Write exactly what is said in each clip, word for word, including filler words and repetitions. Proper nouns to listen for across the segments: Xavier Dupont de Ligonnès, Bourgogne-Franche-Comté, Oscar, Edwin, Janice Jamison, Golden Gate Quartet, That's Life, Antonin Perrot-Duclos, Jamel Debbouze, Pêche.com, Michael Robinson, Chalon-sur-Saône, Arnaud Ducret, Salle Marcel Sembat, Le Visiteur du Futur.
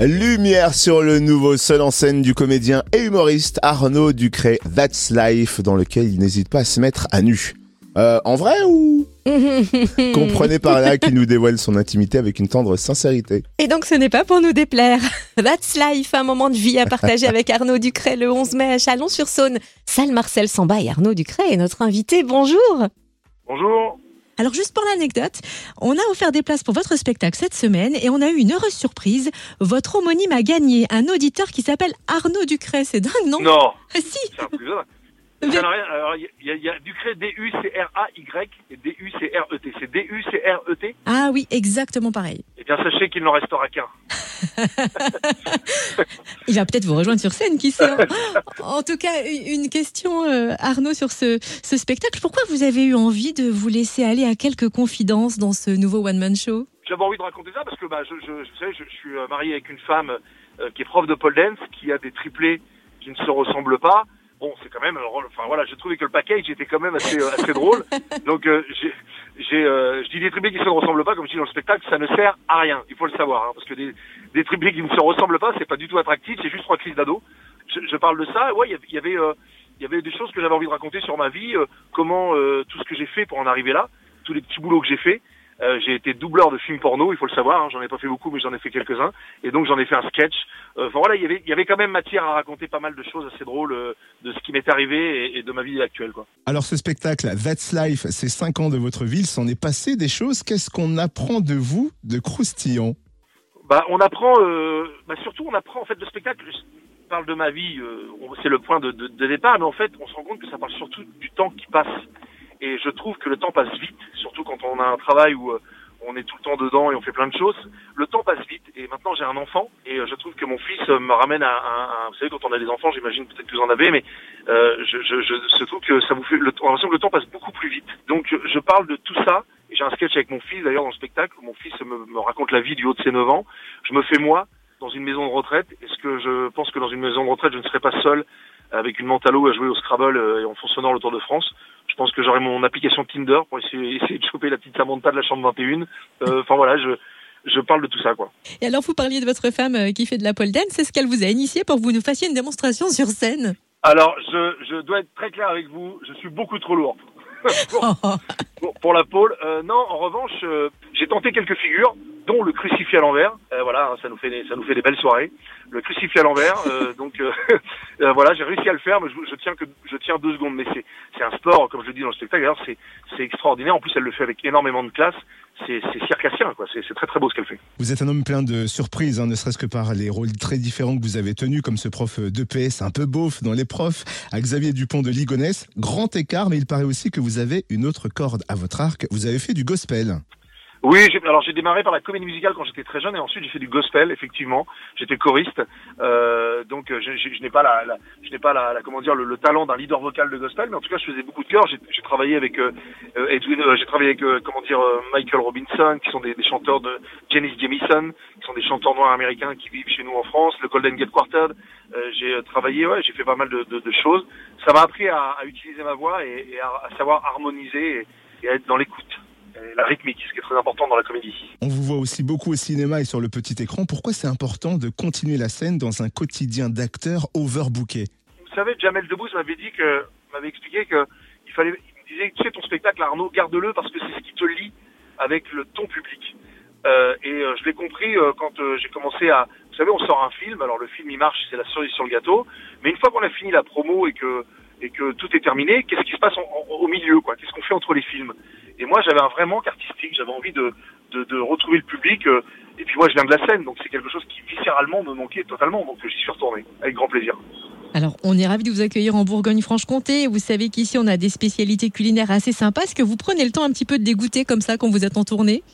Lumière sur le nouveau seul en scène du comédien et humoriste Arnaud Ducret, That's Life, dans lequel il n'hésite pas à se mettre à nu. Euh, en vrai ou comprenez par là qu'il nous dévoile son intimité avec une tendre sincérité. Et donc ce n'est pas pour nous déplaire. That's Life, un moment de vie à partager avec Arnaud Ducret le onze mai à Chalon-sur-Saône. Salle Marcel Sembat et Arnaud Ducret est notre invité. Bonjour. Bonjour. Alors juste pour l'anecdote, on a offert des places pour votre spectacle cette semaine et on a eu une heureuse surprise. Votre homonyme a gagné, un auditeur qui s'appelle Arnaud Ducret. C'est dingue, non ? Non. Ah si. Mais... Alors, il y, y, y a Ducret, D U C R A Y et D U C R E T. C'est D U C R E T ? Ah oui, exactement pareil. Eh bien, sachez qu'il n'en restera qu'un. Il va peut-être vous rejoindre sur scène, qui sait. En tout cas, une question, euh, Arnaud, sur ce, ce spectacle. Pourquoi vous avez eu envie de vous laisser aller à quelques confidences dans ce nouveau one-man show ? J'avais envie de raconter ça parce que bah, je, je, vous savez, je, je suis marié avec une femme euh, qui est prof de pole dance, qui a des triplés qui ne se ressemblent pas. Bon, c'est quand même, enfin voilà, j'ai trouvé que le package était quand même assez, euh, assez drôle. Donc, euh, j'ai, j'ai, euh, je dis des triplés qui ne se ressemblent pas, comme je dis dans le spectacle, ça ne sert à rien. Il faut le savoir, hein, parce que des, des triplés qui ne se ressemblent pas, c'est pas du tout attractif, c'est juste trois crises d'ado. Je, je parle de ça. Ouais, il y avait, il euh, y avait des choses que j'avais envie de raconter sur ma vie, euh, comment euh, tout ce que j'ai fait pour en arriver là, tous les petits boulots que j'ai fait. Euh, j'ai été doubleur de films porno, il faut le savoir, hein, j'en ai pas fait beaucoup mais j'en ai fait quelques-uns et donc j'en ai fait un sketch. Enfin euh, voilà, il y avait il y avait quand même matière à raconter pas mal de choses assez drôles euh, de ce qui m'est arrivé et, et de ma vie actuelle quoi. Alors ce spectacle That's Life, c'est cinq ans de votre vie, il s'en est passé des choses, qu'est-ce qu'on apprend de vous de croustillant ? Bah on apprend euh, bah surtout on apprend en fait le spectacle je parle de ma vie, euh, c'est le point de, de de départ mais en fait on se rend compte que ça parle surtout du temps qui passe. Et je trouve que le temps passe vite, surtout quand on a un travail où on est tout le temps dedans et on fait plein de choses. Le temps passe vite et maintenant j'ai un enfant et je trouve que mon fils me ramène à... à, à vous savez, quand on a des enfants, j'imagine peut-être que vous en avez, mais euh, je, je, je trouve que ça vous fait... Le, on a l'impression que le temps passe beaucoup plus vite. Donc je parle de tout ça. J'ai un sketch avec mon fils, d'ailleurs, dans le spectacle. Mon fils me, me raconte la vie du haut de ses neuf ans. Je me fais moi dans une maison de retraite. Est-ce que je pense que dans une maison de retraite, je ne serai pas seul avec une mentalo à jouer au Scrabble et en fond sonore le Tour de France? Je pense que j'aurai mon application Tinder pour essayer, essayer de choper la petite Samantha de la chambre vingt et un. Enfin euh, voilà, je, je parle de tout ça, quoi. Et alors, vous parliez de votre femme euh, qui fait de la pole dance. Est-ce qu'elle vous a initié pour que vous nous fassiez une démonstration sur scène ? Alors, je, je dois être très clair avec vous, je suis beaucoup trop lourd. pour, pour, pour la pole. Euh, non, en revanche, euh, j'ai tenté quelques figures, dont le crucifix à l'envers. Euh, voilà, ça nous fait des, ça nous fait des belles soirées. Le crucifix à l'envers. Euh, donc euh, euh, voilà, j'ai réussi à le faire, mais je, je tiens que je tiens deux secondes. Mais c'est c'est un sport, comme je le dis dans le spectacle. D'ailleurs, c'est c'est extraordinaire. En plus, elle le fait avec énormément de classe. C'est, c'est circassien, quoi. C'est, c'est très très beau ce qu'elle fait. Vous êtes un homme plein de surprises, hein, ne serait-ce que par les rôles très différents que vous avez tenus, comme ce prof d'E P S un peu beauf dans Les Profs, à Xavier Dupont de Ligonnès. Grand écart, mais il paraît aussi que vous avez une autre corde à votre arc. Vous avez fait du gospel. Oui, j'ai, alors j'ai démarré par la comédie musicale quand j'étais très jeune et ensuite j'ai fait du gospel, effectivement. J'étais choriste, euh, donc je, je, je n'ai pas la, la je n'ai pas la, la comment dire le, le talent d'un leader vocal de gospel, mais en tout cas je faisais beaucoup de chœurs. J'ai, j'ai travaillé avec euh, Edwin, euh, j'ai travaillé avec euh, comment dire euh, Michael Robinson, qui sont des, des chanteurs de Janice Jamison, qui sont des chanteurs noirs américains qui vivent chez nous en France, le Golden Gate Quartet. Euh, j'ai travaillé, ouais, j'ai fait pas mal de, de, de choses. Ça m'a appris à, à utiliser ma voix et, et à, à savoir harmoniser et, et à être dans l'écoute. La rythmique, ce qui est très important dans la comédie. On vous voit aussi beaucoup au cinéma et sur le petit écran. Pourquoi c'est important de continuer la scène dans un quotidien d'acteur overbooké ? Vous savez, Jamel Debbouze m'avait dit que, m'avait expliqué que il fallait, il me disait, tu sais, ton spectacle, Arnaud, garde-le parce que c'est ce qui te lie avec le ton public. Euh, et euh, je l'ai compris euh, quand euh, j'ai commencé à, vous savez, on sort un film. Alors le film, il marche, c'est la cerise sur le gâteau. Mais une fois qu'on a fini la promo et que et que tout est terminé, qu'est-ce qui se passe en, en, au milieu, quoi ? Qu'est-ce qu'on fait entre les films ? Et moi, j'avais un vrai manque artistique, j'avais envie de, de, de retrouver le public. Euh, et puis moi, je viens de la scène, donc c'est quelque chose qui viscéralement me manquait totalement. Donc j'y suis retourné, avec grand plaisir. Alors, on est ravis de vous accueillir en Bourgogne-Franche-Comté. Vous savez qu'ici, on a des spécialités culinaires assez sympas. Est-ce que vous prenez le temps un petit peu de dégoûter comme ça quand vous êtes en tournée ?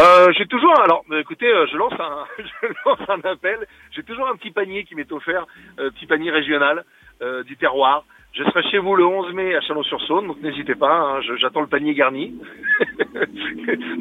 Euh, j'ai toujours, alors, écoutez, je lance un, je lance un appel. J'ai toujours un petit panier qui m'est offert, euh, petit panier régional euh, du terroir. Je serai chez vous le onze mai à Chalon-sur-Saône, donc n'hésitez pas, hein, je, j'attends le panier garni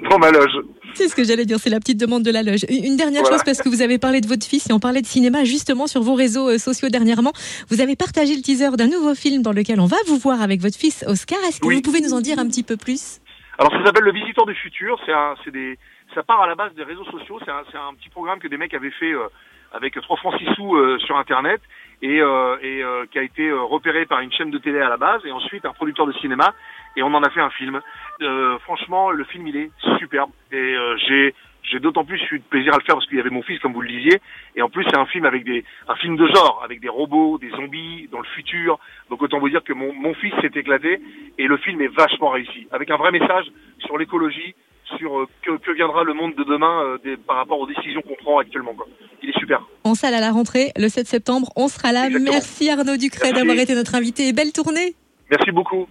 dans ma loge. C'est ce que j'allais dire, c'est la petite demande de la loge. Une dernière voilà. chose, parce que vous avez parlé de votre fils et on parlait de cinéma justement sur vos réseaux sociaux dernièrement. Vous avez partagé le teaser d'un nouveau film dans lequel on va vous voir avec votre fils Oscar. Est-ce que oui. vous pouvez nous en dire un petit peu plus ? Alors ça s'appelle Le Visiteur du Futur, c'est, un, c'est, des, Ça part à la base des réseaux sociaux. C'est un, c'est un petit programme que des mecs avaient fait euh, avec trois francs six sous euh, sur Internet et, euh, et euh, qui a été euh, repéré par une chaîne de télé à la base et ensuite un producteur de cinéma. Et on en a fait un film. Euh, franchement, le film, il est superbe. Et euh, j'ai... J'ai d'autant plus eu de plaisir à le faire parce qu'il y avait mon fils, comme vous le disiez. Et en plus, c'est un film avec des, un film de genre, avec des robots, des zombies, dans le futur. Donc, autant vous dire que mon, mon fils s'est éclaté et le film est vachement réussi. Avec un vrai message sur l'écologie, sur euh, que, que viendra le monde de demain euh, des, par rapport aux décisions qu'on prend actuellement, quoi. Il est super. En salle à la rentrée, le sept septembre, on sera là. Exactement. Merci Arnaud Ducret Merci. D'avoir été notre invité et belle tournée. Merci beaucoup.